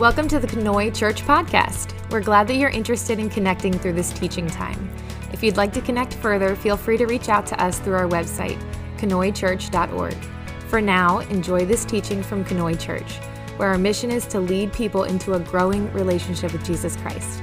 Welcome to the Conoy Church podcast. We're glad that you're interested in connecting through this teaching time. If you'd like to connect further, feel free to reach out to us through our website, conoychurch.org. For now, enjoy this teaching from Conoy Church, where our mission is to lead people into a growing relationship with Jesus Christ.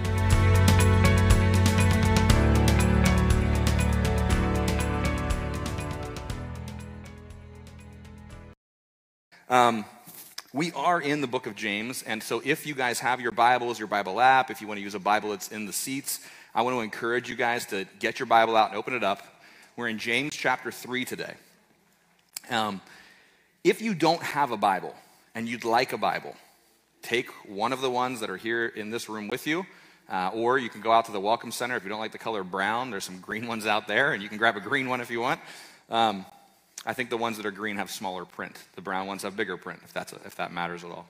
We are in the book of James, and so if you guys have your Bibles, your Bible app, if you want to use a Bible that's in the seats, I want to encourage you guys to get your Bible out and open it up. We're in James chapter 3 today. If you don't have a Bible and you'd like a Bible, take one of the ones that are here in this room with you, or you can go out to the Welcome Center. If you don't like the color brown, there's some green ones out there, and you can grab a green one if you want. I think the ones that are green have smaller print. The brown ones have bigger print, if that matters at all.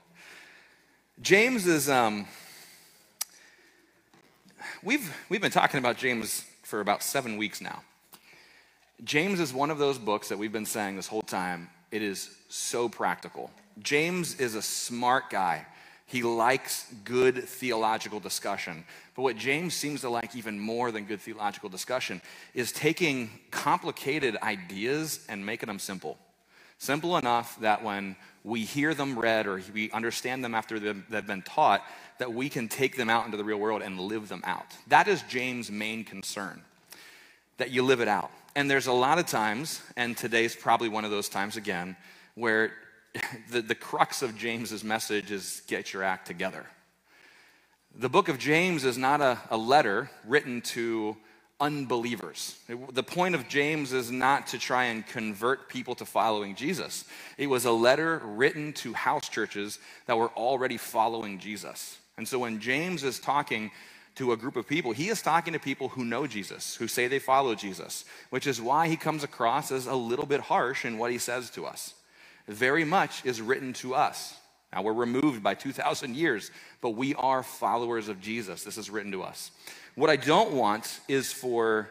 James is, we've been talking about James for about 7 weeks now. James is one of those books that we've been saying this whole time, it is so practical. James is a smart guy. He likes good theological discussion. But what James seems to like even more than good theological discussion is taking complicated ideas and making them simple. Simple enough that when we hear them read or we understand them after they've been taught, that we can take them out into the real world and live them out. That is James' main concern, that you live it out. And there's a lot of times, and today's probably one of those times again, where the crux of James's message is get your act together. The book of James is not a letter written to unbelievers. The point of James is not to try and convert people to following Jesus. It was a letter written to house churches that were already following Jesus. And so when James is talking to a group of people, he is talking to people who know Jesus, who say they follow Jesus, which is why he comes across as a little bit harsh in what he says to us. Very much is written to us. Now, we're removed by 2,000 years, but we are followers of Jesus. This is written to us. What I don't want is for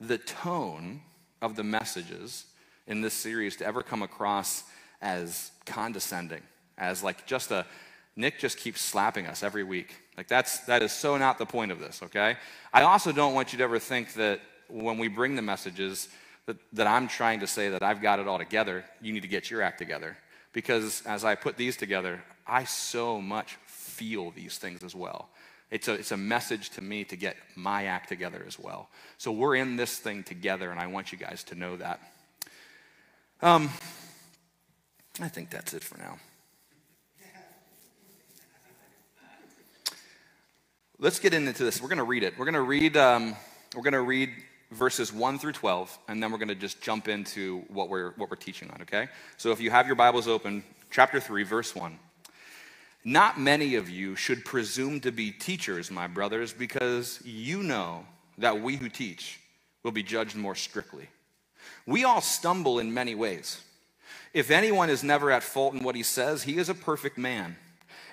the tone of the messages in this series to ever come across as condescending, as like just a, Nick just keeps slapping us every week. Like that is so not the point of this, okay? I also don't want you to ever think that when we bring the messages, that I'm trying to say that I've got it all together, you need to get your act together. Because as I put these together, I so much feel these things as well. It's a message to me to get my act together as well. So we're in this thing together, and I want you guys to know that. I think that's it for now. Let's get into this. We're going to read it. We're going to read verses 1 through 12, and then we're going to just jump into what we're teaching on, okay? So if you have your Bibles open, chapter 3, verse 1. Not many of you should presume to be teachers, my brothers, because you know that we who teach will be judged more strictly. We all stumble in many ways. If anyone is never at fault in what he says, he is a perfect man,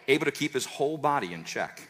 able to keep his whole body in check.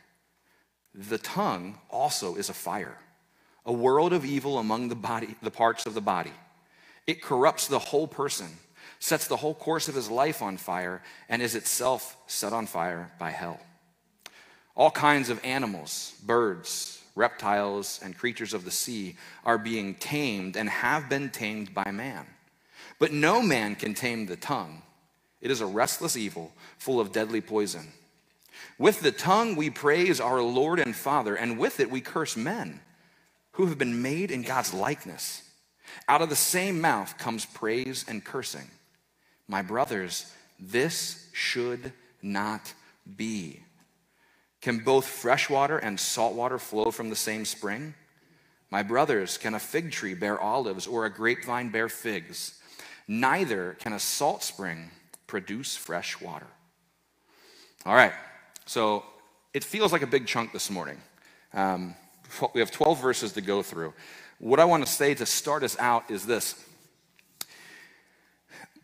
The tongue also is a fire, a world of evil among the parts of the body. It corrupts the whole person, sets the whole course of his life on fire, and is itself set on fire by hell. All kinds of animals, birds, reptiles, and creatures of the sea are being tamed and have been tamed by man. But no man can tame the tongue. It is a restless evil full of deadly poison. With the tongue we praise our Lord and Father, and with it we curse men who have been made in God's likeness. Out of the same mouth comes praise and cursing. My brothers, this should not be. Can both fresh water and salt water flow from the same spring? My brothers, can a fig tree bear olives or a grapevine bear figs? Neither can a salt spring produce fresh water. All right. So It feels like a big chunk this morning. We have 12 verses to go through. What I want to say to start us out is this.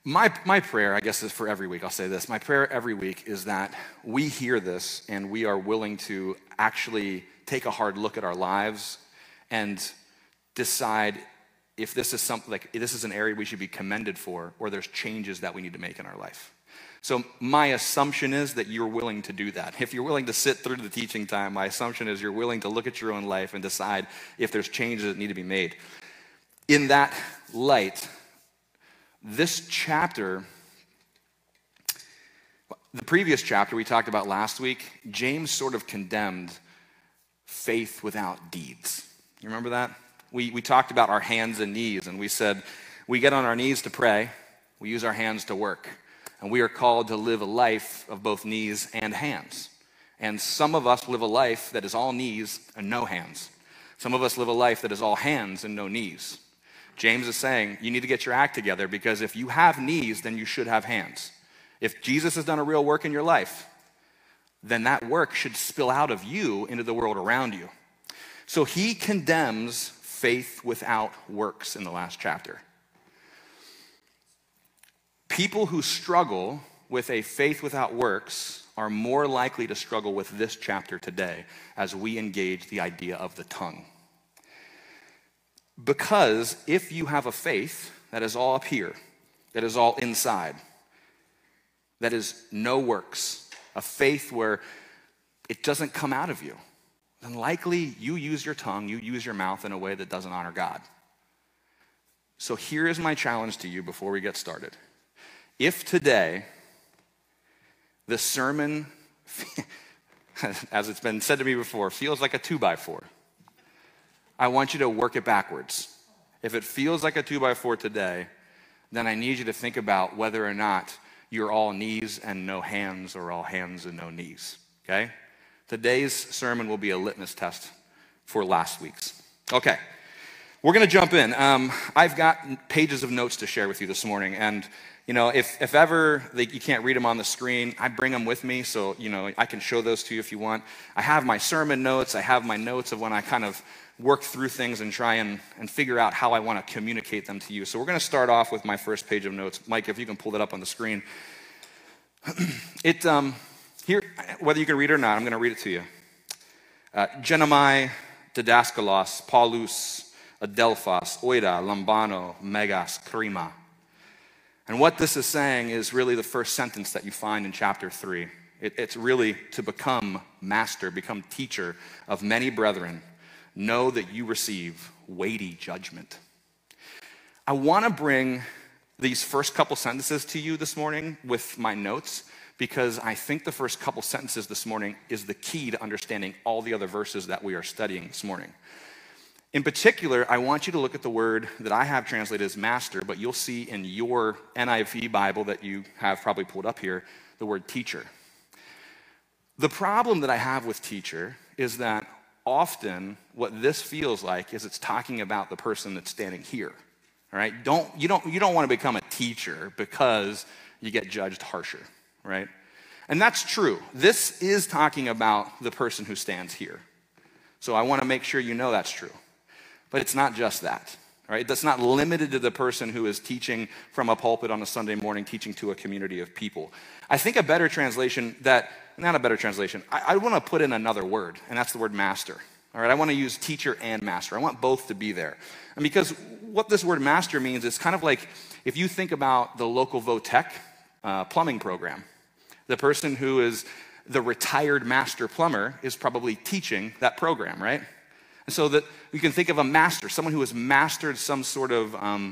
My prayer, I guess, is for every week. I'll say this. My prayer every week is that we hear this and we are willing to actually take a hard look at our lives and decide if this is something, like, this is an area we should be commended for, or there's changes that we need to make in our life. So my assumption is that you're willing to do that. If you're willing to sit through the teaching time, my assumption is you're willing to look at your own life and decide if there's changes that need to be made. In that light, this chapter, the previous chapter we talked about last week, James sort of condemned faith without deeds. You remember that? We talked about our hands and knees, and we said we get on our knees to pray, we use our hands to work. And we are called to live a life of both knees and hands. And some of us live a life that is all knees and no hands. Some of us live a life that is all hands and no knees. James is saying, you need to get your act together, because if you have knees, then you should have hands. If Jesus has done a real work in your life, then that work should spill out of you into the world around you. So he condemns faith without works in the last chapter. People who struggle with a faith without works are more likely to struggle with this chapter today as we engage the idea of the tongue. Because if you have a faith that is all up here, that is all inside, that is no works, a faith where it doesn't come out of you, then likely you use your tongue, you use your mouth in a way that doesn't honor God. So here is my challenge to you before we get started. If today, the sermon, as it's been said to me before, feels like a 2x4, I want you to work it backwards. If it feels like a 2x4 today, then I need you to think about whether or not you're all knees and no hands, or all hands and no knees, okay? Today's sermon will be a litmus test for last week's. Okay, we're going to jump in. I've got pages of notes to share with you this morning, and you know, if ever you can't read them on the screen, I bring them with me, so you know I can show those to you if you want. I have my sermon notes. I have my notes of when I kind of work through things and try and figure out how I want to communicate them to you. So we're going to start off with my first page of notes. Mike, if you can pull that up on the screen. Here, whether you can read it or not, I'm going to read it to you. Genomai, didaskalos, paulus, adelphos, oida, lambano, megas, krima. And what this is saying is really the first sentence that you find in chapter 3. It's really to become master, become teacher of many brethren. Know that you receive weighty judgment. I want to bring these first couple sentences to you this morning with my notes, because I think the first couple sentences this morning is the key to understanding all the other verses that we are studying this morning. In particular, I want you to look at the word that I have translated as master, but you'll see in your NIV Bible that you have probably pulled up here, the word teacher. The problem that I have with teacher is that often what this feels like is it's talking about the person that's standing here. All right? You don't want to become a teacher because you get judged harsher, right? And that's true. This is talking about the person who stands here. So I want to make sure you know that's true. But it's not just that, right? That's not limited to the person who is teaching from a pulpit on a Sunday morning, teaching to a community of people. I think a better translation that, not a better translation, I want to put in another word, and that's the word master, all right? I want to use teacher and master. I want both to be there. And because what this word master means is kind of like, if you think about the local VOTEC plumbing program, the person who is the retired master plumber is probably teaching that program, right? And so that you can think of a master, someone who has mastered some sort of, I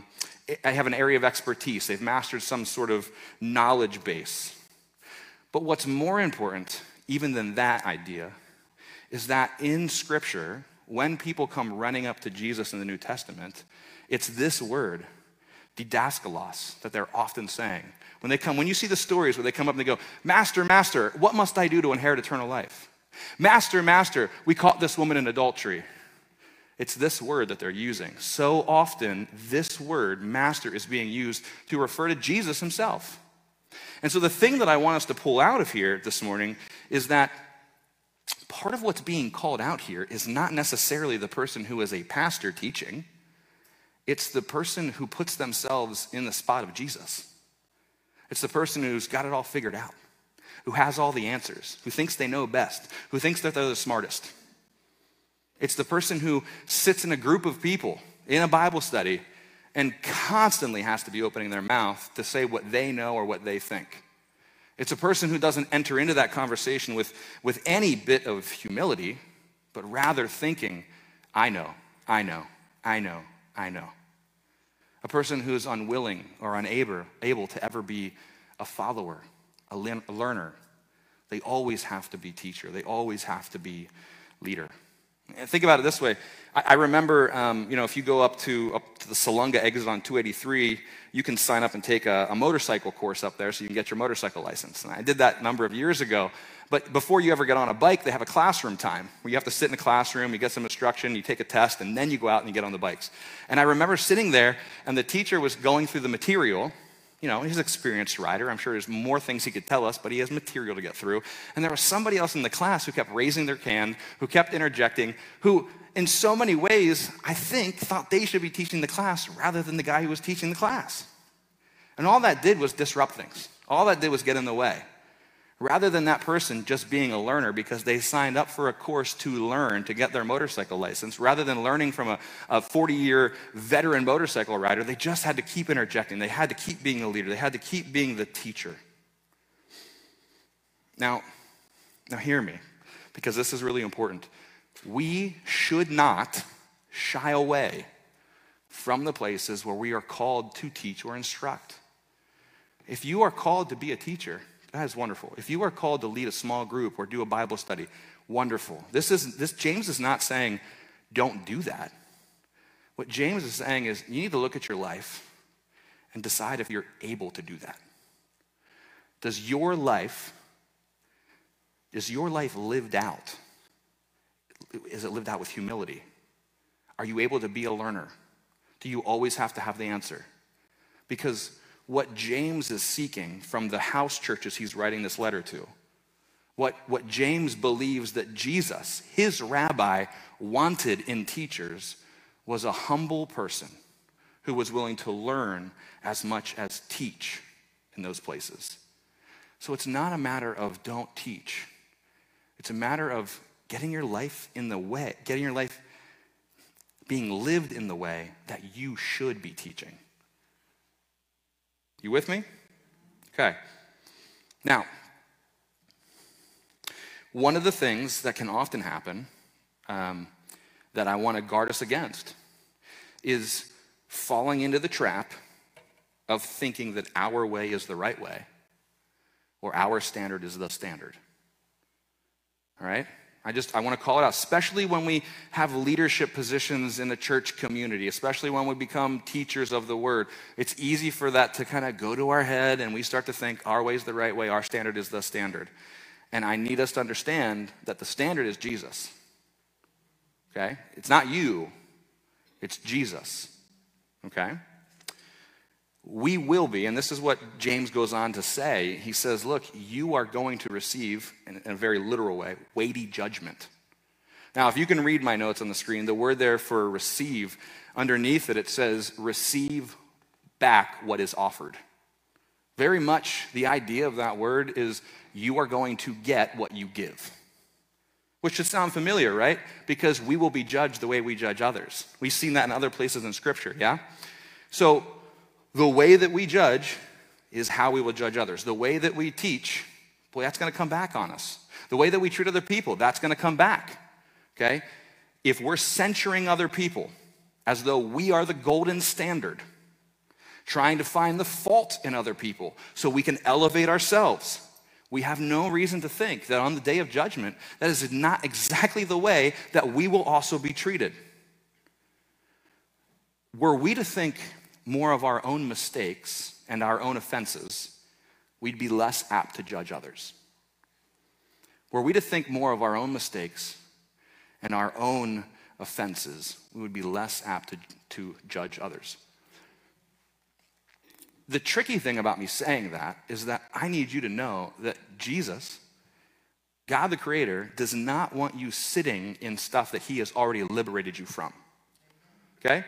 have an area of expertise. They've mastered some sort of knowledge base. But what's more important, even than that idea, is that in Scripture, when people come running up to Jesus in the New Testament, it's this word, didaskalos, that they're often saying. When you see the stories where they come up and they go, Master, Master, what must I do to inherit eternal life? Master, Master, we caught this woman in adultery. It's this word that they're using. So often, this word, master, is being used to refer to Jesus himself. And so the thing that I want us to pull out of here this morning is that part of what's being called out here is not necessarily the person who is a pastor teaching. It's the person who puts themselves in the spot of Jesus. It's the person who's got it all figured out, who has all the answers, who thinks they know best, who thinks that they're the smartest. It's the person who sits in a group of people in a Bible study and constantly has to be opening their mouth to say what they know or what they think. It's a person who doesn't enter into that conversation with any bit of humility, but rather thinking, I know, I know, I know, I know. A person who is unwilling or unable to ever be a follower, a learner. They always have to be teacher. They always have to be leader. And think about it this way. I remember, if you go up to the Salunga exit on 283, you can sign up and take a motorcycle course up there so you can get your motorcycle license. And I did that a number of years ago. But before you ever get on a bike, they have a classroom time where you have to sit in a classroom, you get some instruction, you take a test, and then you go out and you get on the bikes. And I remember sitting there, and the teacher was going through the material. You know, he's an experienced rider. I'm sure there's more things he could tell us, but he has material to get through. And there was somebody else in the class who kept raising their hand, who kept interjecting, who in so many ways, I think, thought they should be teaching the class rather than the guy who was teaching the class. And all that did was disrupt things. All that did was get in the way. Rather than that person just being a learner because they signed up for a course to learn to get their motorcycle license, rather than learning from a 40-year veteran motorcycle rider, they just had to keep interjecting. They had to keep being the leader. They had to keep being the teacher. Now hear me, because this is really important. We should not shy away from the places where we are called to teach or instruct. If you are called to be a teacher, that is wonderful. If you are called to lead a small group or do a Bible study, wonderful. James is not saying, don't do that. What James is saying is, you need to look at your life and decide if you're able to do that. Is your life lived out? Is it lived out with humility? Are you able to be a learner? Do you always have to have the answer? Because what James is seeking from the house churches he's writing this letter to, what James believes that Jesus, his rabbi, wanted in teachers was a humble person who was willing to learn as much as teach in those places. So it's not a matter of don't teach. It's a matter of getting your life in the way, getting your life being lived in the way that you should be teaching. You with me? Okay. Now, one of the things that can often happen that I want to guard us against is falling into the trap of thinking that our way is the right way or our standard is the standard. All right? I want to call it out, especially when we have leadership positions in the church community, especially when we become teachers of the word. It's easy for that to kind of go to our head and we start to think our way is the right way, our standard is the standard. And I need us to understand that the standard is Jesus, okay? It's not you, it's Jesus, okay? We will be, and this is what James goes on to say. He says, look, you are going to receive, in a very literal way, weighty judgment. Now, if you can read my notes on the screen, the word there for receive, underneath it, it says, receive back what is offered. Very much the idea of that word is you are going to get what you give. Which should sound familiar, right? Because we will be judged the way we judge others. We've seen that in other places in Scripture, yeah? So, the way that we judge is how we will judge others. The way that we teach, boy, that's going to come back on us. The way that we treat other people, that's going to come back, okay? If we're censuring other people as though we are the golden standard, trying to find the fault in other people so we can elevate ourselves, we have no reason to think that on the day of judgment, that is not exactly the way that we will also be treated. Were we to think more of our own mistakes and our own offenses, we'd be less apt to judge others. Were we to think more of our own mistakes and our own offenses, we would be less apt to judge others. The tricky thing about me saying that is that I need you to know that Jesus God the Creator does not want you sitting in stuff that he has already liberated you from, okay?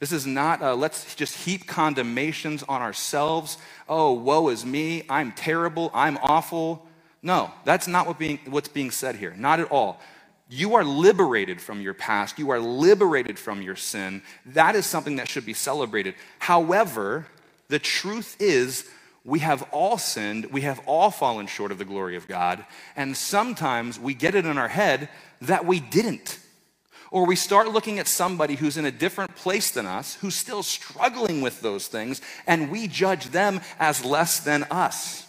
This is not let's just heap condemnations on ourselves. Oh, woe is me, I'm terrible, I'm awful. No, that's not what's being said here, not at all. You are liberated from your past. You are liberated from your sin. That is something that should be celebrated. However, the truth is we have all sinned. We have all fallen short of the glory of God. And sometimes we get it in our head that we didn't. Or we start looking at somebody who's in a different place than us, who's still struggling with those things, and we judge them as less than us.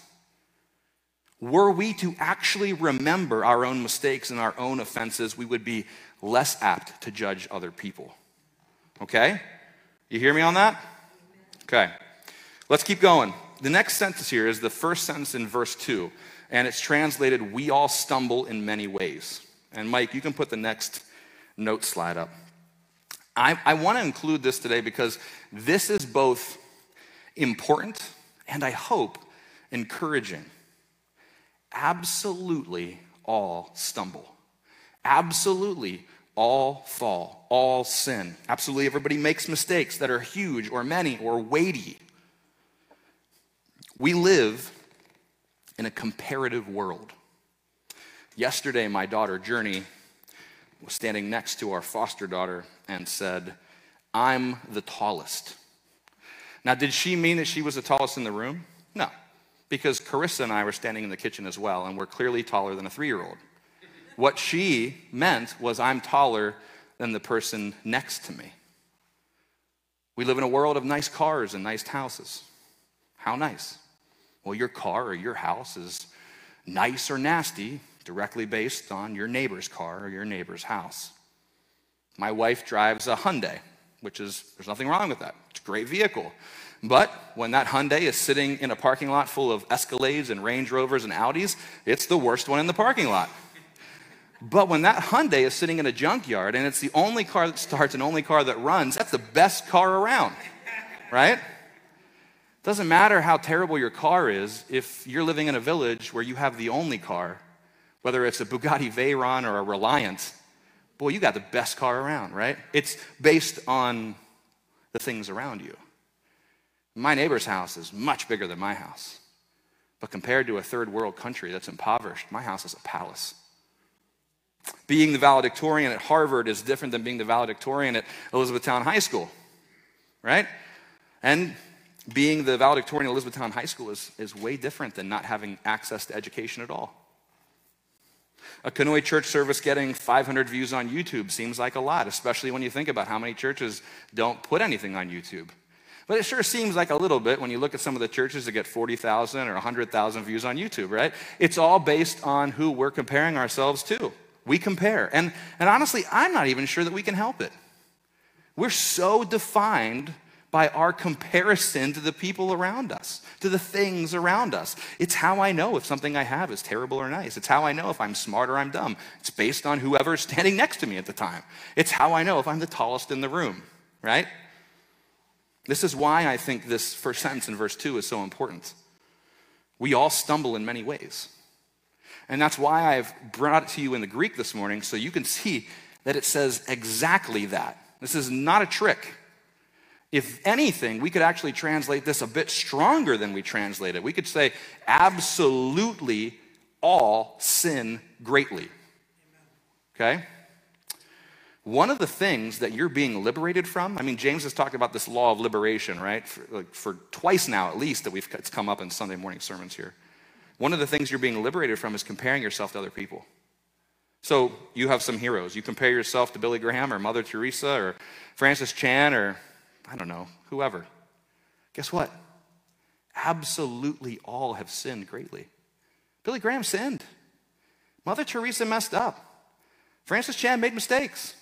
Were we to actually remember our own mistakes and our own offenses, we would be less apt to judge other people. Okay? You hear me on that? Okay. Let's keep going. The next sentence here is the first sentence in verse 2, and it's translated, "We all stumble in many ways." And Mike, you can put the next note slide up. I want to include this today because this is both important and, I hope, encouraging. Absolutely all stumble. Absolutely all fall, all sin. Absolutely everybody makes mistakes that are huge or many or weighty. We live in a comparative world. Yesterday, my daughter Journey was standing next to our foster daughter and said, "I'm the tallest." Now, did she mean that she was the tallest in the room? No. Because Carissa and I were standing in the kitchen as well, and we're clearly taller than a 3-year-old. What she meant was, I'm taller than the person next to me. We live in a world of nice cars and nice houses. How nice? Well, your car or your house is nice or nasty, directly based on your neighbor's car or your neighbor's house. My wife drives a Hyundai, which is, there's nothing wrong with that. It's a great vehicle. But when that Hyundai is sitting in a parking lot full of Escalades and Range Rovers and Audis, it's the worst one in the parking lot. But when that Hyundai is sitting in a junkyard and it's the only car that starts and only car that runs, that's the best car around, right? Doesn't matter how terrible your car is if you're living in a village where you have the only car, whether it's a Bugatti Veyron or a Reliant, boy, you got the best car around, right? It's based on the things around you. My neighbor's house is much bigger than my house. But compared to a third world country that's impoverished, my house is a palace. Being the valedictorian at Harvard is different than being the valedictorian at Elizabethtown High School, right? And being the valedictorian at Elizabethtown High School is way different than not having access to education at all. A Conoy Church service getting 500 views on YouTube seems like a lot, especially when you think about how many churches don't put anything on YouTube. But it sure seems like a little bit when you look at some of the churches that get 40,000 or 100,000 views on YouTube, right? It's all based on who we're comparing ourselves to. We compare. And honestly, I'm not even sure that we can help it. We're so defined by our comparison to the people around us, to the things around us. It's how I know if something I have is terrible or nice. It's how I know if I'm smart or I'm dumb. It's based on whoever's standing next to me at the time. It's how I know if I'm the tallest in the room, right? This is why I think this first sentence in verse 2 is so important. We all stumble in many ways. And that's why I've brought it to you in the Greek this morning, so you can see that it says exactly that. This is not a trick. If anything, we could actually translate this a bit stronger than we translate it. We could say, absolutely all sin greatly. Okay? One of the things that you're being liberated from, I mean, James has talked about this law of liberation, right? For twice now, at least, that it's come up in Sunday morning sermons here. One of the things you're being liberated from is comparing yourself to other people. So you have some heroes. You compare yourself to Billy Graham or Mother Teresa or Francis Chan or, I don't know, whoever. Guess what? Absolutely all have sinned greatly. Billy Graham sinned. Mother Teresa messed up. Francis Chan made mistakes.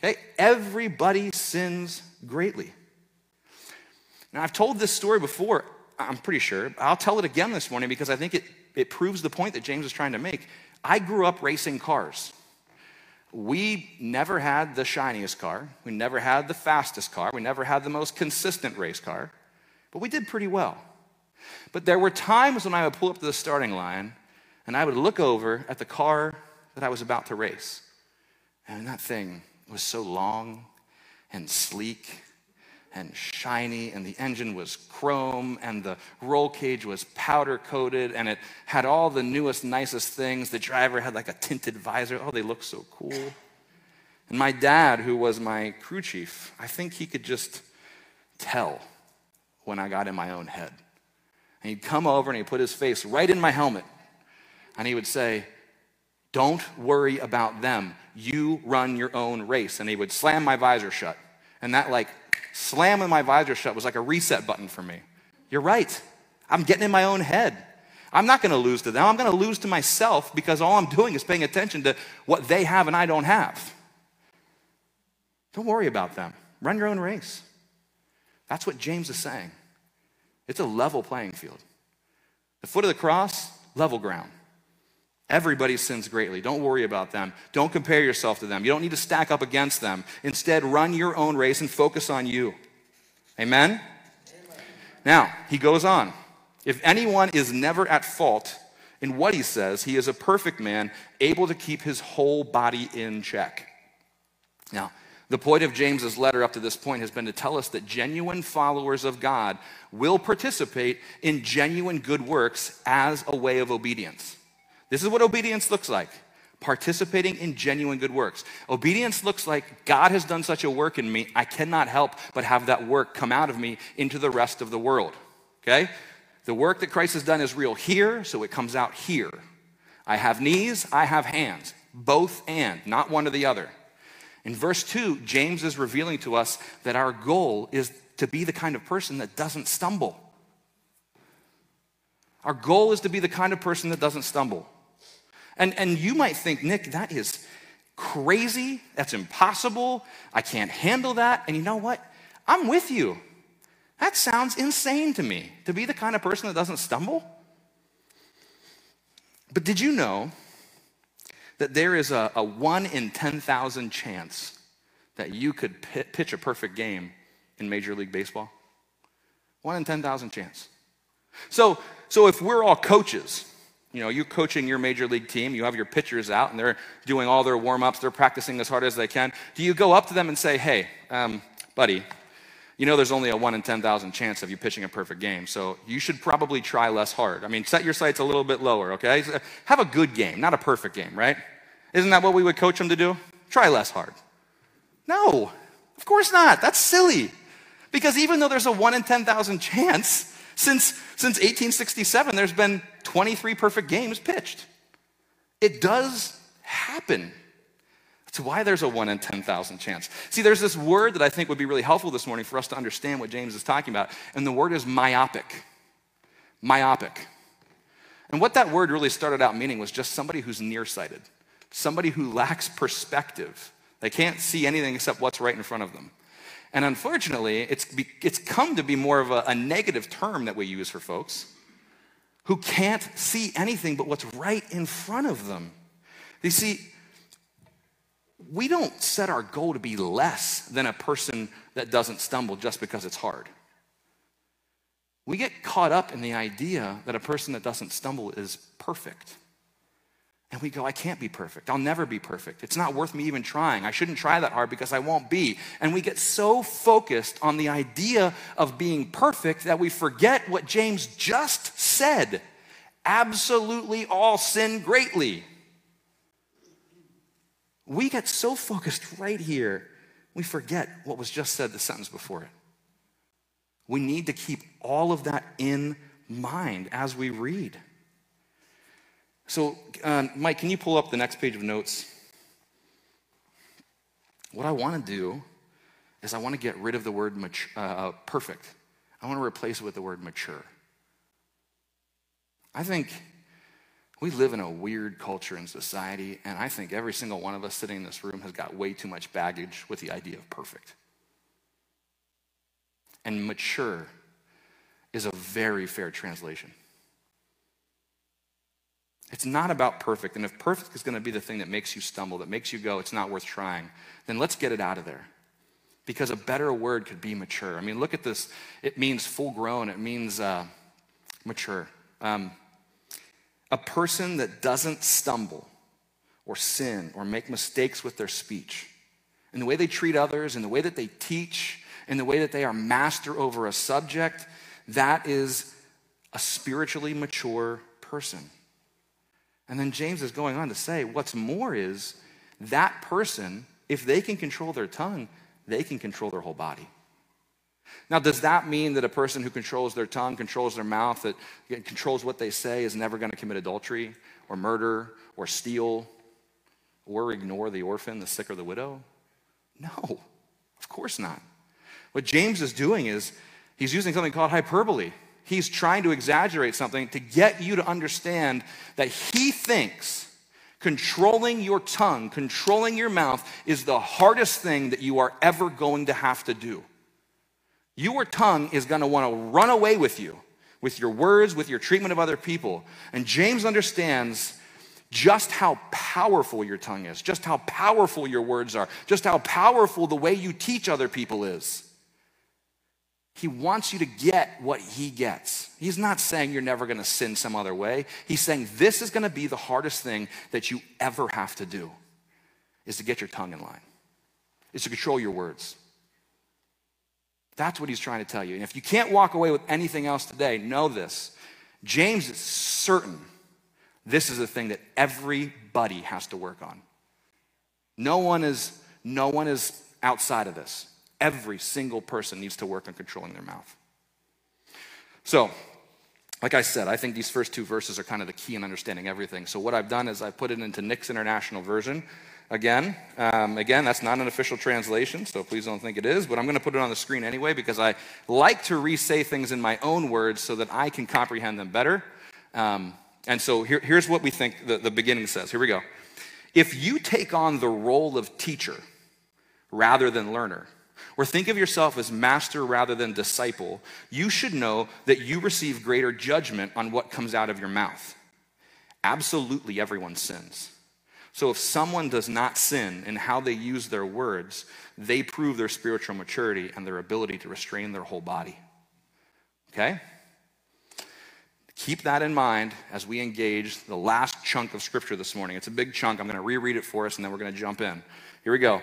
Okay, everybody sins greatly. Now, I've told this story before, I'm pretty sure. I'll tell it again this morning because I think it proves the point that James is trying to make. I grew up racing cars. We never had the shiniest car. We never had the fastest car. We never had the most consistent race car. But we did pretty well. But there were times when I would pull up to the starting line and I would look over at the car that I was about to race. And that thing was so long and sleek and shiny, and the engine was chrome, and the roll cage was powder coated, and it had all the newest, nicest things. The driver had like a tinted visor. Oh, they looked so cool. And my dad, who was my crew chief, I think he could just tell when I got in my own head. And he'd come over and he'd put his face right in my helmet, and he would say, "Don't worry about them. You run your own race." And he would slam my visor shut. And that like slamming my visor shut was like a reset button for me. You're right. I'm getting in my own head. I'm not going to lose to them. I'm going to lose to myself, because all I'm doing is paying attention to what they have and I don't have. Don't worry about them. Run your own race. That's what James is saying. It's a level playing field. The foot of the cross, level ground. Everybody sins greatly. Don't worry about them. Don't compare yourself to them. You don't need to stack up against them. Instead, run your own race and focus on you. Amen? Amen. Now, he goes on. If anyone is never at fault in what he says, he is a perfect man, able to keep his whole body in check. Now, the point of James's letter up to this point has been to tell us that genuine followers of God will participate in genuine good works as a way of obedience. This is what obedience looks like, participating in genuine good works. Obedience looks like, God has done such a work in me, I cannot help but have that work come out of me into the rest of the world, okay? The work that Christ has done is real here, so it comes out here. I have knees, I have hands, both and, not one or the other. In verse 2, James is revealing to us that our goal is to be the kind of person that doesn't stumble. Our goal is to be the kind of person that doesn't stumble. And you might think, Nick, that is crazy. That's impossible. I can't handle that. And you know what? I'm with you. That sounds insane to me, to be the kind of person that doesn't stumble. But did you know that there is a 1 in 10,000 chance that you could pitch a perfect game in Major League Baseball? 1 in 10,000 chance. So if we're all coaches, you know, you're coaching your major league team, you have your pitchers out, and they're doing all their warm-ups, they're practicing as hard as they can. Do you go up to them and say, hey, buddy, you know there's only a 1 in 10,000 chance of you pitching a perfect game, so you should probably try less hard. I mean, set your sights a little bit lower, okay? Have a good game, not a perfect game, right? Isn't that what we would coach them to do? Try less hard. No, of course not. That's silly. Because even though there's a 1 in 10,000 chance, Since 1867, there's been 23 perfect games pitched. It does happen. That's why there's a 1 in 10,000 chance. See, there's this word that I think would be really helpful this morning for us to understand what James is talking about, and the word is myopic. Myopic. And what that word really started out meaning was just somebody who's nearsighted, somebody who lacks perspective. They can't see anything except what's right in front of them. And unfortunately, it's come to be more of a negative term that we use for folks who can't see anything but what's right in front of them. You see, we don't set our goal to be less than a person that doesn't stumble just because it's hard. We get caught up in the idea that a person that doesn't stumble is perfect. And we go, I can't be perfect. I'll never be perfect. It's not worth me even trying. I shouldn't try that hard because I won't be. And we get so focused on the idea of being perfect that we forget what James just said. Absolutely all sin greatly. We get so focused right here, we forget what was just said the sentence before it. We need to keep all of that in mind as we read. So, Mike, can you pull up the next page of notes? What I want to do is I want to get rid of the word perfect. I want to replace it with the word mature. I think we live in a weird culture and society, and I think every single one of us sitting in this room has got way too much baggage with the idea of perfect. And mature is a very fair translation. It's not about perfect, and if perfect is going to be the thing that makes you stumble, that makes you go, it's not worth trying, then let's get it out of there, because a better word could be mature. I mean, look at this. It means full grown. It means mature. A person that doesn't stumble or sin or make mistakes with their speech, and the way they treat others, and the way that they teach, and the way that they are master over a subject, that is a spiritually mature person. And then James is going on to say, what's more is that person, if they can control their tongue, they can control their whole body. Now, does that mean that a person who controls their tongue, controls their mouth, that controls what they say is never going to commit adultery or murder or steal or ignore the orphan, the sick, or the widow? No, of course not. What James is doing is he's using something called hyperbole. He's trying to exaggerate something to get you to understand that he thinks controlling your tongue, controlling your mouth is the hardest thing that you are ever going to have to do. Your tongue is going to want to run away with you, with your words, with your treatment of other people. And James understands just how powerful your tongue is, just how powerful your words are, just how powerful the way you teach other people is. He wants you to get what he gets. He's not saying you're never going to sin some other way. He's saying this is going to be the hardest thing that you ever have to do, is to get your tongue in line, is to control your words. That's what he's trying to tell you. And if you can't walk away with anything else today, know this. James is certain this is the thing that everybody has to work on. No one is outside of this. Every single person needs to work on controlling their mouth. So, like I said, I think these first two verses are kind of the key in understanding everything. So what I've done is I've put it into Nick's International Version. Again, that's not an official translation, so please don't think it is, but I'm going to put it on the screen anyway because I like to re-say things in my own words so that I can comprehend them better. And so here's what we think the beginning says. Here we go. If you take on the role of teacher rather than learner, or think of yourself as master rather than disciple, you should know that you receive greater judgment on what comes out of your mouth. Absolutely everyone sins. So if someone does not sin in how they use their words, they prove their spiritual maturity and their ability to restrain their whole body. Okay? Keep that in mind as we engage the last chunk of Scripture this morning. It's a big chunk. I'm going to reread it for us, and then we're going to jump in. Here we go.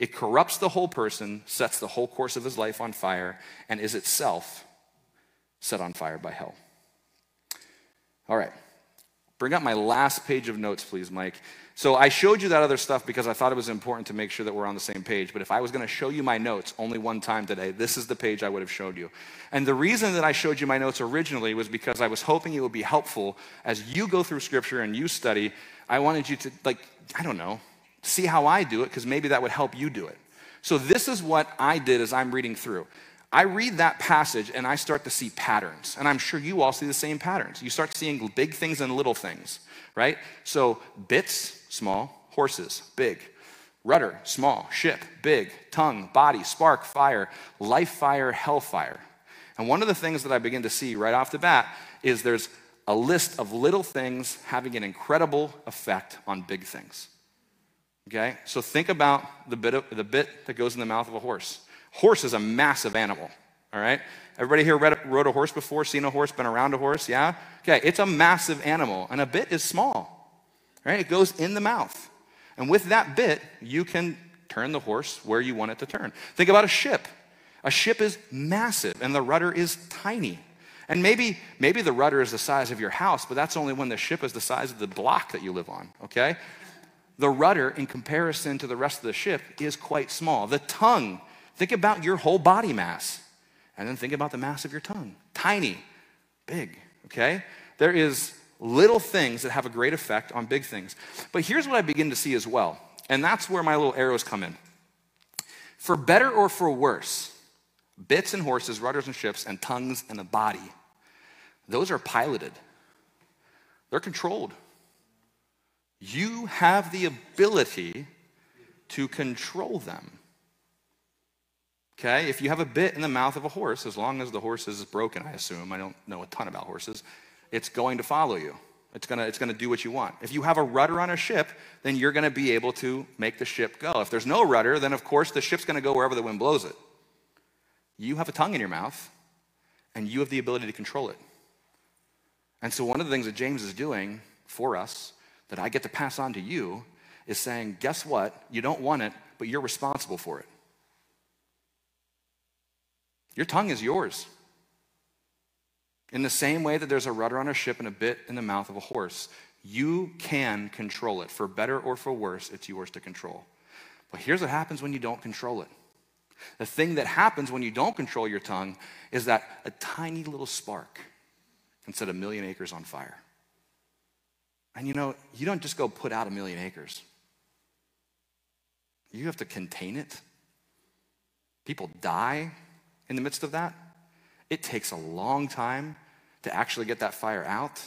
It corrupts the whole person, sets the whole course of his life on fire, and is itself set on fire by hell. All right. Bring up my last page of notes, please, Mike. So I showed you that other stuff because I thought it was important to make sure that we're on the same page. But if I was going to show you my notes only one time today, this is the page I would have showed you. And the reason that I showed you my notes originally was because I was hoping it would be helpful as you go through Scripture and you study. I wanted you to, see how I do it because maybe that would help you do it. So this is what I did as I'm reading through. I read that passage and I start to see patterns. And I'm sure you all see the same patterns. You start seeing big things and little things, right? So bits, small, horses, big. Rudder, small, ship, big. Tongue, body, spark, fire, life fire, hell fire. And one of the things that I begin to see right off the bat is there's a list of little things having an incredible effect on big things, okay? So think about the bit that goes in the mouth of a horse. Horse is a massive animal, all right? Everybody here rode a horse before, seen a horse, been around a horse, yeah? Okay, it's a massive animal, and a bit is small, right? It goes in the mouth. And with that bit, you can turn the horse where you want it to turn. Think about a ship. A ship is massive, and the rudder is tiny. And maybe the rudder is the size of your house, but that's only when the ship is the size of the block that you live on, okay? The rudder, in comparison to the rest of the ship, is quite small. The tongue, think about your whole body mass, and then think about the mass of your tongue. Tiny, big, okay? There is little things that have a great effect on big things. But here's what I begin to see as well, and that's where my little arrows come in. For better or for worse, bits and horses, rudders and ships, and tongues and a body, those are piloted. They're controlled. You have the ability to control them. Okay? If you have a bit in the mouth of a horse, as long as the horse is broken, I assume, I don't know a ton about horses, it's going to follow you. It's going to do what you want. If you have a rudder on a ship, then you're going to be able to make the ship go. If there's no rudder, then of course the ship's going to go wherever the wind blows it. You have a tongue in your mouth, and you have the ability to control it. And so one of the things that James is doing for us that I get to pass on to you is saying, guess what? You don't want it, but you're responsible for it. Your tongue is yours. In the same way that there's a rudder on a ship and a bit in the mouth of a horse, you can control it. For better or for worse, it's yours to control. But here's what happens when you don't control it. The thing that happens when you don't control your tongue is that a tiny little spark can set a million acres on fire. And you know, you don't just go put out a million acres. You have to contain it. People die in the midst of that. It takes a long time to actually get that fire out,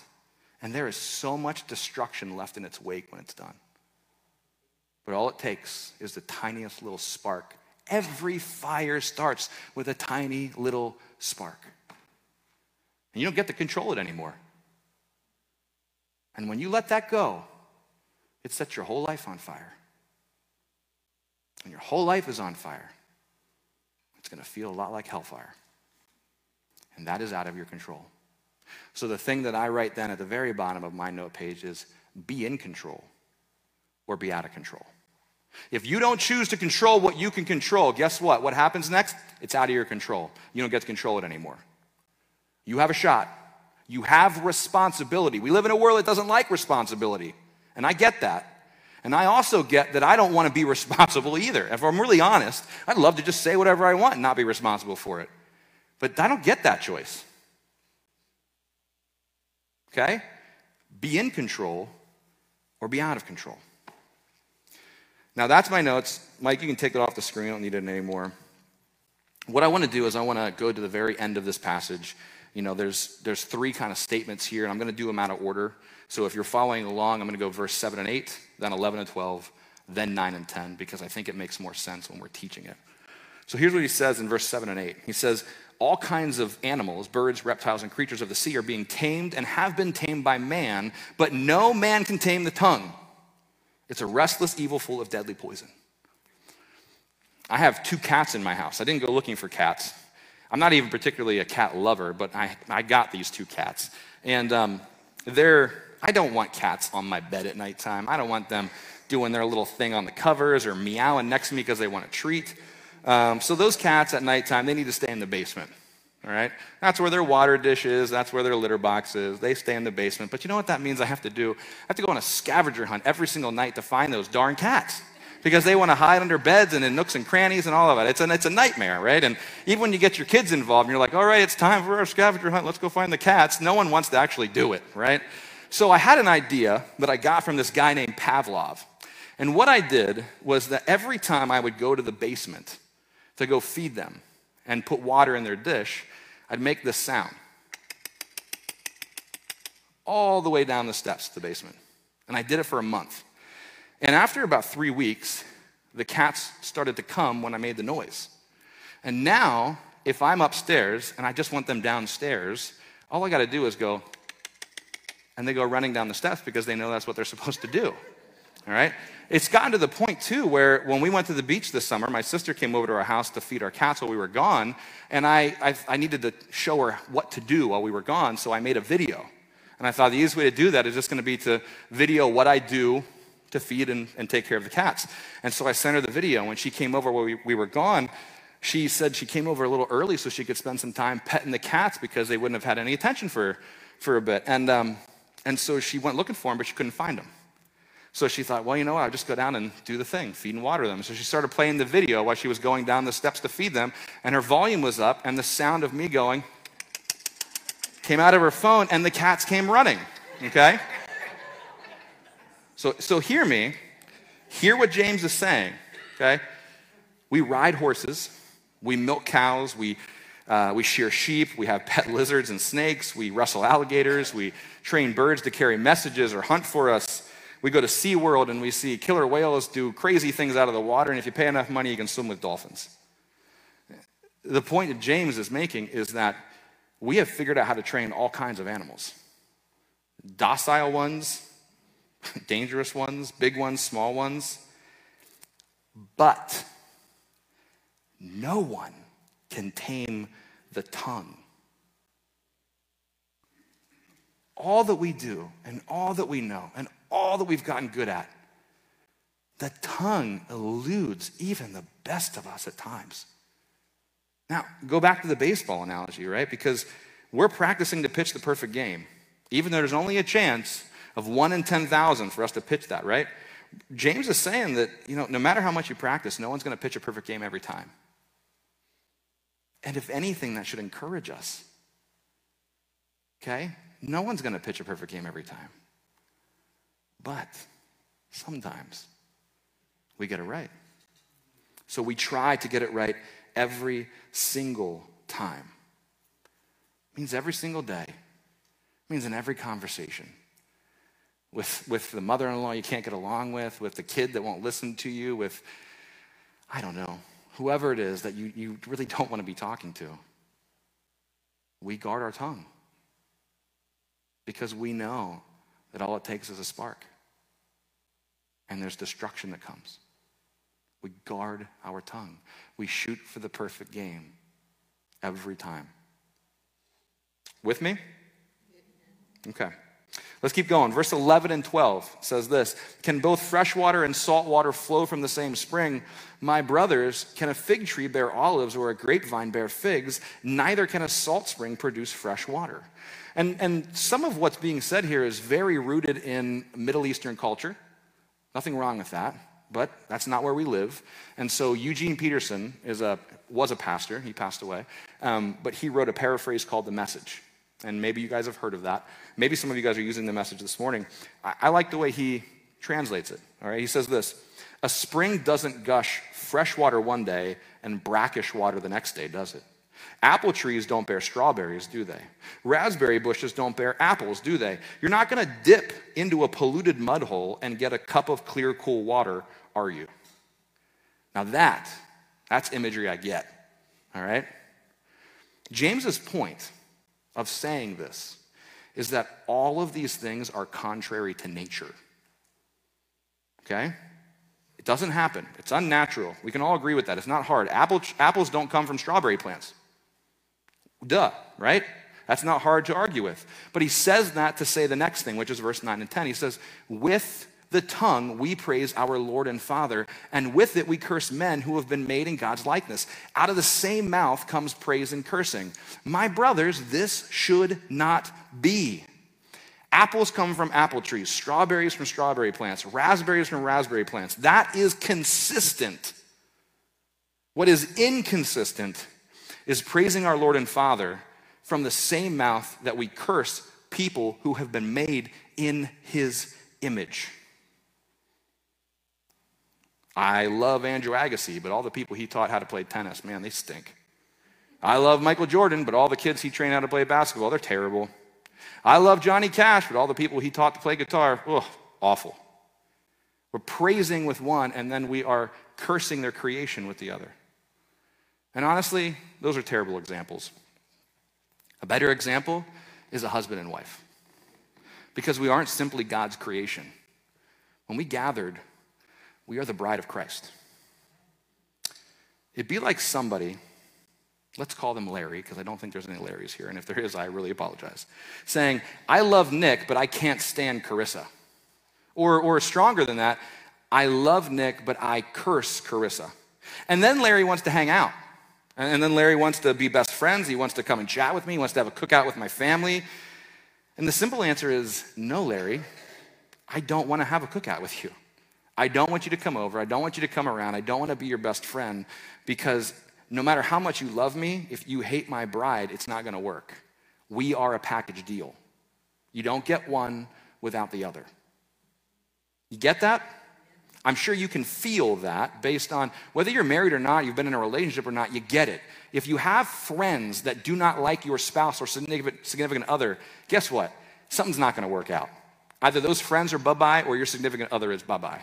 and there is so much destruction left in its wake when it's done. But all it takes is the tiniest little spark. Every fire starts with a tiny little spark. And you don't get to control it anymore. And when you let that go, it sets your whole life on fire. And your whole life is on fire. It's going to feel a lot like hellfire. And that is out of your control. So the thing that I write then at the very bottom of my note page is be in control or be out of control. If you don't choose to control what you can control, guess what? What happens next? It's out of your control. You don't get to control it anymore. You have a shot. You have responsibility. We live in a world that doesn't like responsibility, and I get that. And I also get that I don't want to be responsible either. If I'm really honest, I'd love to just say whatever I want and not be responsible for it. But I don't get that choice. Okay? Be in control or be out of control. Now, that's my notes. Mike, you can take it off the screen. I don't need it anymore. What I want to do is I want to go to the very end of this passage. You know, there's three kind of statements here, and I'm going to do them out of order. So if you're following along, I'm going to go verse 7 and 8, then 11 and 12, then 9 and 10, because I think it makes more sense when we're teaching it. So here's what he says in verse 7 and 8. He says, all kinds of animals, birds, reptiles, and creatures of the sea are being tamed and have been tamed by man, but no man can tame the tongue. It's a restless evil full of deadly poison. I have two cats in my house. I didn't go looking for cats. I'm not even particularly a cat lover, but I got these two cats. And I don't want cats on my bed at nighttime. I don't want them doing their little thing on the covers or meowing next to me because they want a treat. So those cats at nighttime, they need to stay in the basement, all right? That's where their water dish is. That's where their litter box is. They stay in the basement. But you know what that means I have to do? I have to go on a scavenger hunt every single night to find those darn cats because they want to hide under beds and in nooks and crannies and all of it. It's a nightmare, right? And even when you get your kids involved and you're like, all right, it's time for our scavenger hunt. Let's go find the cats. No one wants to actually do it, right? So I had an idea that I got from this guy named Pavlov. And what I did was that every time I would go to the basement to go feed them and put water in their dish, I'd make this sound all the way down the steps to the basement. And I did it for a month. And after about 3 weeks, the cats started to come when I made the noise. And now, if I'm upstairs and I just want them downstairs, all I gotta do is go, and they go running down the steps because they know that's what they're supposed to do, all right? It's gotten to the point, too, where when we went to the beach this summer, my sister came over to our house to feed our cats while we were gone, and I needed to show her what to do while we were gone, so I made a video. And I thought the easiest way to do that is just going to be to video what I do to feed and take care of the cats. And so I sent her the video. When she came over while we were gone, she said she came over a little early so she could spend some time petting the cats because they wouldn't have had any attention for a bit. And so she went looking for them, but she couldn't find them. So she thought, well, you know what, I'll just go down and do the thing, feed and water them. So she started playing the video while she was going down the steps to feed them, and her volume was up, and the sound of me going came out of her phone, and the cats came running, okay? So hear me. Hear what James is saying, okay? We ride horses. We milk cows. We shear sheep, we have pet lizards and snakes, we wrestle alligators, we train birds to carry messages or hunt for us. We go to SeaWorld and we see killer whales do crazy things out of the water, and if you pay enough money, you can swim with dolphins. The point that James is making is that we have figured out how to train all kinds of animals. Docile ones, dangerous ones, big ones, small ones. But no one can tame the tongue. All that we do and all that we know and all that we've gotten good at, the tongue eludes even the best of us at times. Now, go back to the baseball analogy, right? Because we're practicing to pitch the perfect game, even though there's only a chance of 1 in 10,000 for us to pitch that, right? James is saying that, no matter how much you practice, no one's going to pitch a perfect game every time. And if anything, that should encourage us, okay? No one's going to pitch a perfect game every time. But sometimes we get it right. So we try to get it right every single time. It means every single day. It means in every conversation. With the mother-in-law you can't get along with the kid that won't listen to you, with, I don't know, whoever it is that you really don't want to be talking to. We guard our tongue because we know that all it takes is a spark and there's destruction that comes. We guard our tongue. We shoot for the perfect game every time. With me? Okay. Let's keep going. Verse 11 and 12 says this: Can both fresh water and salt water flow from the same spring? My brothers, can a fig tree bear olives or a grapevine bear figs? Neither can a salt spring produce fresh water. And some of what's being said here is very rooted in Middle Eastern culture. Nothing wrong with that, but that's not where we live. And so Eugene Peterson was a pastor. He passed away, but he wrote a paraphrase called The Message. And maybe you guys have heard of that. Maybe some of you guys are using The Message this morning. I like the way he translates it, all right? He says this: a spring doesn't gush fresh water one day and brackish water the next day, does it? Apple trees don't bear strawberries, do they? Raspberry bushes don't bear apples, do they? You're not going to dip into a polluted mud hole and get a cup of clear, cool water, are you? Now that's imagery I get, all right? James's point of saying this is that all of these things are contrary to nature, okay? It doesn't happen. It's unnatural. We can all agree with that. It's not hard. Apples don't come from strawberry plants. Duh, right? That's not hard to argue with. But he says that to say the next thing, which is verse 9 and 10. He says, with the tongue we praise our Lord and Father, and with it we curse men who have been made in God's likeness. Out of the same mouth comes praise and cursing. My brothers, this should not be. Apples come from apple trees, strawberries from strawberry plants, raspberries from raspberry plants. That is consistent. What is inconsistent is praising our Lord and Father from the same mouth that we curse people who have been made in his image. I love Andre Agassi, but all the people he taught how to play tennis, man, they stink. I love Michael Jordan, but all the kids he trained how to play basketball, they're terrible. I love Johnny Cash, but all the people he taught to play guitar, ugh, awful. We're praising with one, and then we are cursing their creation with the other. And honestly, those are terrible examples. A better example is a husband and wife, because we aren't simply God's creation. When we gathered, we are the bride of Christ. It'd be like somebody, let's call them Larry, because I don't think there's any Larrys here, and if there is, I really apologize, saying, I love Nick, but I can't stand Carissa. Or stronger than that, I love Nick, but I curse Carissa. And then Larry wants to hang out. And then Larry wants to be best friends. He wants to come and chat with me. He wants to have a cookout with my family. And the simple answer is, no, Larry, I don't want to have a cookout with you. I don't want you to come over. I don't want you to come around. I don't want to be your best friend, because no matter how much you love me, if you hate my bride, it's not going to work. We are a package deal. You don't get one without the other. You get that? I'm sure you can feel that based on whether you're married or not, you've been in a relationship or not, you get it. If you have friends that do not like your spouse or significant other, guess what? Something's not going to work out. Either those friends are bye-bye or your significant other is bye-bye.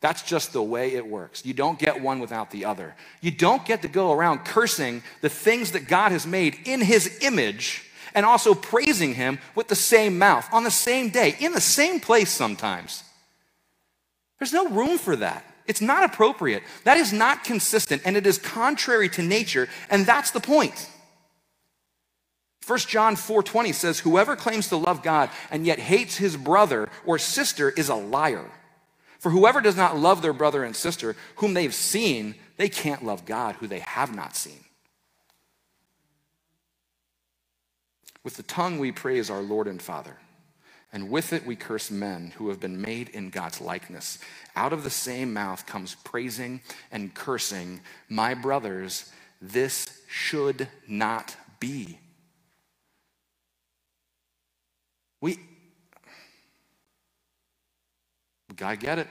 That's just the way it works. You don't get one without the other. You don't get to go around cursing the things that God has made in his image and also praising him with the same mouth on the same day, in the same place sometimes. There's no room for that. It's not appropriate. That is not consistent, and it is contrary to nature, and that's the point. 1 John 4:20 says, whoever claims to love God and yet hates his brother or sister is a liar. For whoever does not love their brother and sister whom they've seen, they can't love God who they have not seen. With the tongue we praise our Lord and Father, and with it we curse men who have been made in God's likeness. Out of the same mouth comes praising and cursing. My brothers, this should not be. We gotta get it.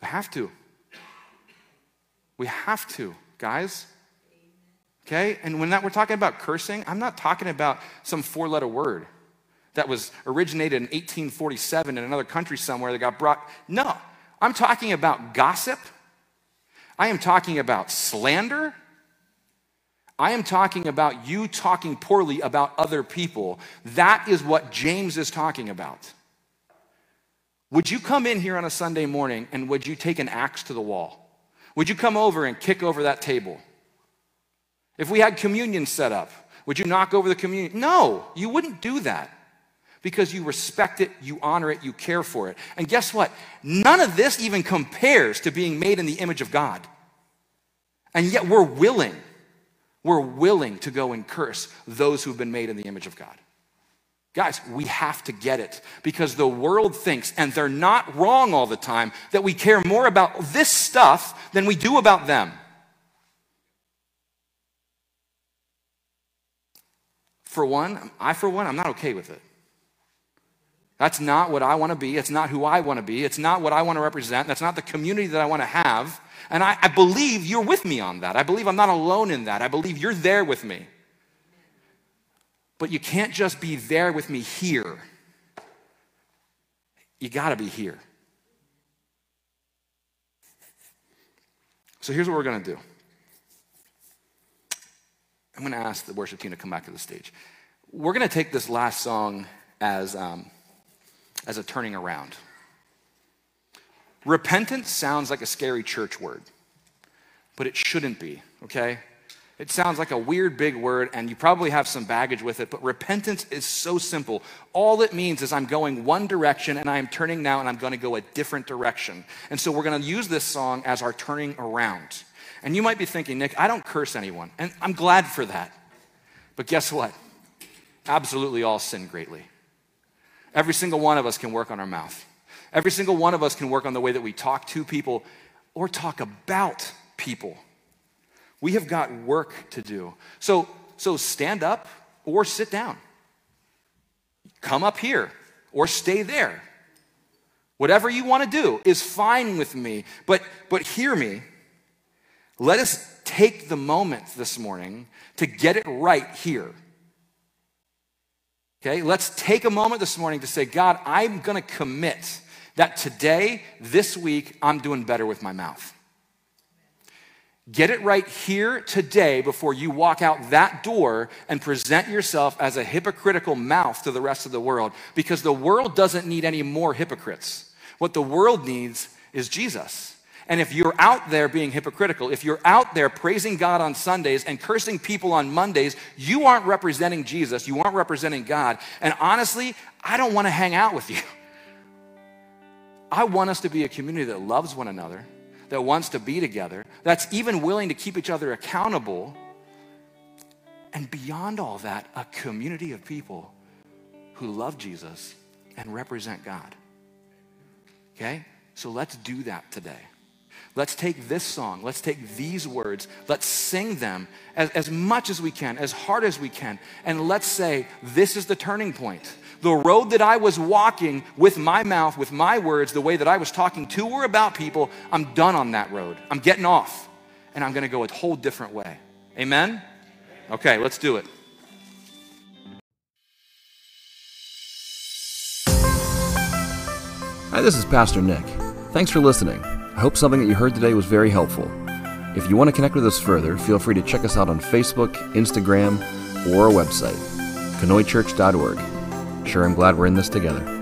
We have to. We have to, guys. Okay? And when we're talking about cursing, I'm not talking about some four-letter word that was originated in 1847 in another country somewhere that got brought. No. I'm talking about gossip. I am talking about slander. I am talking about you talking poorly about other people. That is what James is talking about. Would you come in here on a Sunday morning and would you take an axe to the wall? Would you come over and kick over that table? If we had communion set up, would you knock over the communion? No, you wouldn't do that because you respect it, you honor it, you care for it. And guess what? None of this even compares to being made in the image of God. And yet we're willing to go and curse those who've been made in the image of God. Guys, we have to get it because the world thinks, and they're not wrong all the time, that we care more about this stuff than we do about them. For one, I'm not okay with it. That's not what I want to be. It's not who I want to be. It's not what I want to represent. That's not the community that I want to have. And I believe you're with me on that. I believe I'm not alone in that. I believe you're there with me. But you can't just be there with me here. You got to be here. So here's what we're going to do. I'm going to ask the worship team to come back to the stage. We're going to take this last song as a turning around. Repentance sounds like a scary church word, but it shouldn't be, okay? It sounds like a weird big word, and you probably have some baggage with it, but repentance is so simple. All it means is I'm going one direction, and I am turning now, and I'm going to go a different direction. And so we're going to use this song as our turning around. And you might be thinking, Nick, I don't curse anyone, and I'm glad for that. But guess what? Absolutely all sin greatly. Every single one of us can work on our mouth. Every single one of us can work on the way that we talk to people or talk about people. We have got work to do. So stand up or sit down. Come up here or stay there. Whatever you want to do is fine with me. But hear me. Let us take the moment this morning to get it right here. Okay, let's take a moment this morning to say, God, I'm going to commit that today, this week, I'm doing better with my mouth. Get it right here today before you walk out that door and present yourself as a hypocritical mouth to the rest of the world, because the world doesn't need any more hypocrites. What the world needs is Jesus. And if you're out there being hypocritical, if you're out there praising God on Sundays and cursing people on Mondays, you aren't representing Jesus. You aren't representing God. And honestly, I don't want to hang out with you. I want us to be a community that loves one another, that wants to be together, that's even willing to keep each other accountable. And beyond all that, a community of people who love Jesus and represent God. Okay? So let's do that today. Let's take this song. Let's take these words. Let's sing them as much as we can, as hard as we can. And let's say, this is the turning point. The road that I was walking with my mouth, with my words, the way that I was talking to or about people, I'm done on that road. I'm getting off. And I'm going to go a whole different way. Amen? Okay, let's do it. Hi, this is Pastor Nick. Thanks for listening. I hope something that you heard today was very helpful. If you want to connect with us further, feel free to check us out on Facebook, Instagram, or our website, conoychurch.org. Sure, I'm glad we're in this together.